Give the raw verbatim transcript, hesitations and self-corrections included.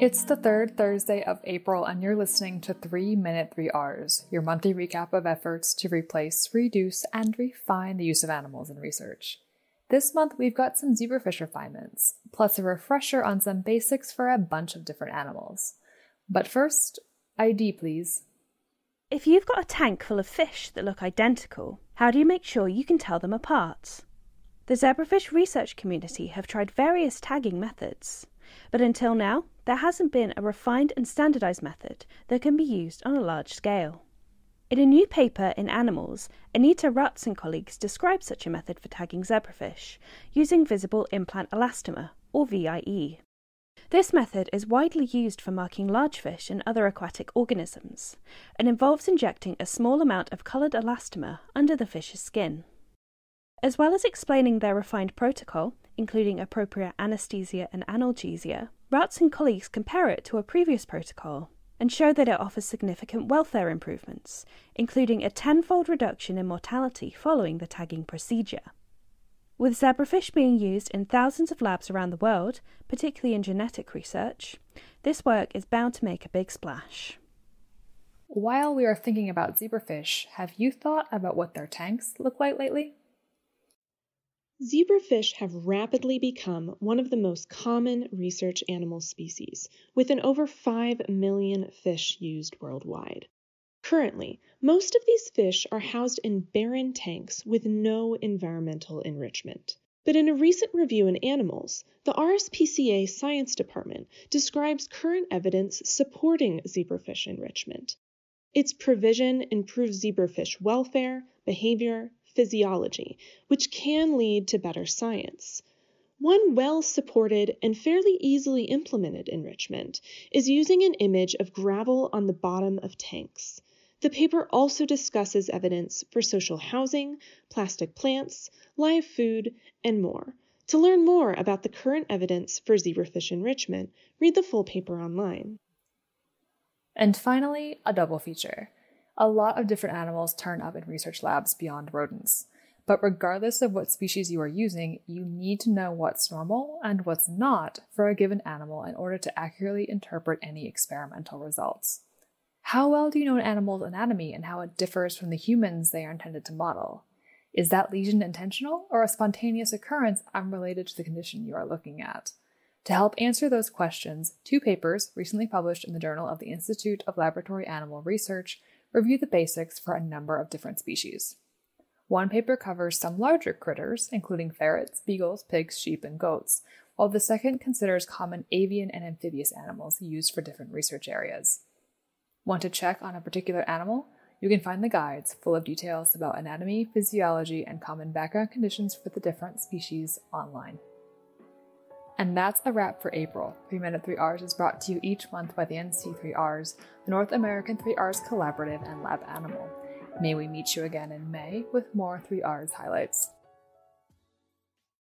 It's the third Thursday of April, and you're listening to three minute three Rs, your monthly recap of efforts to replace, reduce, and refine the use of animals in research. This month, we've got some zebrafish refinements, plus a refresher on some basics for a bunch of different animals. But first, I D, please. If you've got a tank full of fish that look identical, how do you make sure you can tell them apart? The zebrafish research community have tried various tagging methods, but until now, there hasn't been a refined and standardized method that can be used on a large scale. In a new paper in Animals, Anita Rutz and colleagues describe such a method for tagging zebrafish using visible implant elastomer, or V I E. This method is widely used for marking large fish and other aquatic organisms, and involves injecting a small amount of coloured elastomer under the fish's skin. As well as explaining their refined protocol, including appropriate anaesthesia and analgesia, Rutz and colleagues compare it to a previous protocol and show that it offers significant welfare improvements, including a tenfold reduction in mortality following the tagging procedure. With zebrafish being used in thousands of labs around the world, particularly in genetic research, this work is bound to make a big splash. While we are thinking about zebrafish, have you thought about what their tanks look like lately? Zebrafish have rapidly become one of the most common research animal species, with an over five million fish used worldwide. Currently, most of these fish are housed in barren tanks with no environmental enrichment. But in a recent review in Animals, the R S P C A Science Department describes current evidence supporting zebrafish enrichment. Its provision improves zebrafish welfare, behavior, physiology, which can lead to better science. One well-supported and fairly easily implemented enrichment is using an image of gravel on the bottom of tanks. The paper also discusses evidence for social housing, plastic plants, live food, and more. To learn more about the current evidence for zebrafish enrichment, read the full paper online. And finally, a double feature. A lot of different animals turn up in research labs beyond rodents, but regardless of what species you are using, you need to know what's normal and what's not for a given animal in order to accurately interpret any experimental results. How well do you know an animal's anatomy and how it differs from the humans they are intended to model? Is that lesion intentional or a spontaneous occurrence unrelated to the condition you are looking at? To help answer those questions, two papers recently published in the Journal of the Institute of Laboratory Animal Research review the basics for a number of different species. One paper covers some larger critters, including ferrets, beagles, pigs, sheep, and goats, while the second considers common avian and amphibious animals used for different research areas. Want to check on a particular animal? You can find the guides full of details about anatomy, physiology, and common background conditions for the different species online. And that's a wrap for April. three minute three Rs is brought to you each month by the N C three Rs, the North American three Rs Collaborative, and Lab Animal. May we meet you again in May with more three Rs highlights.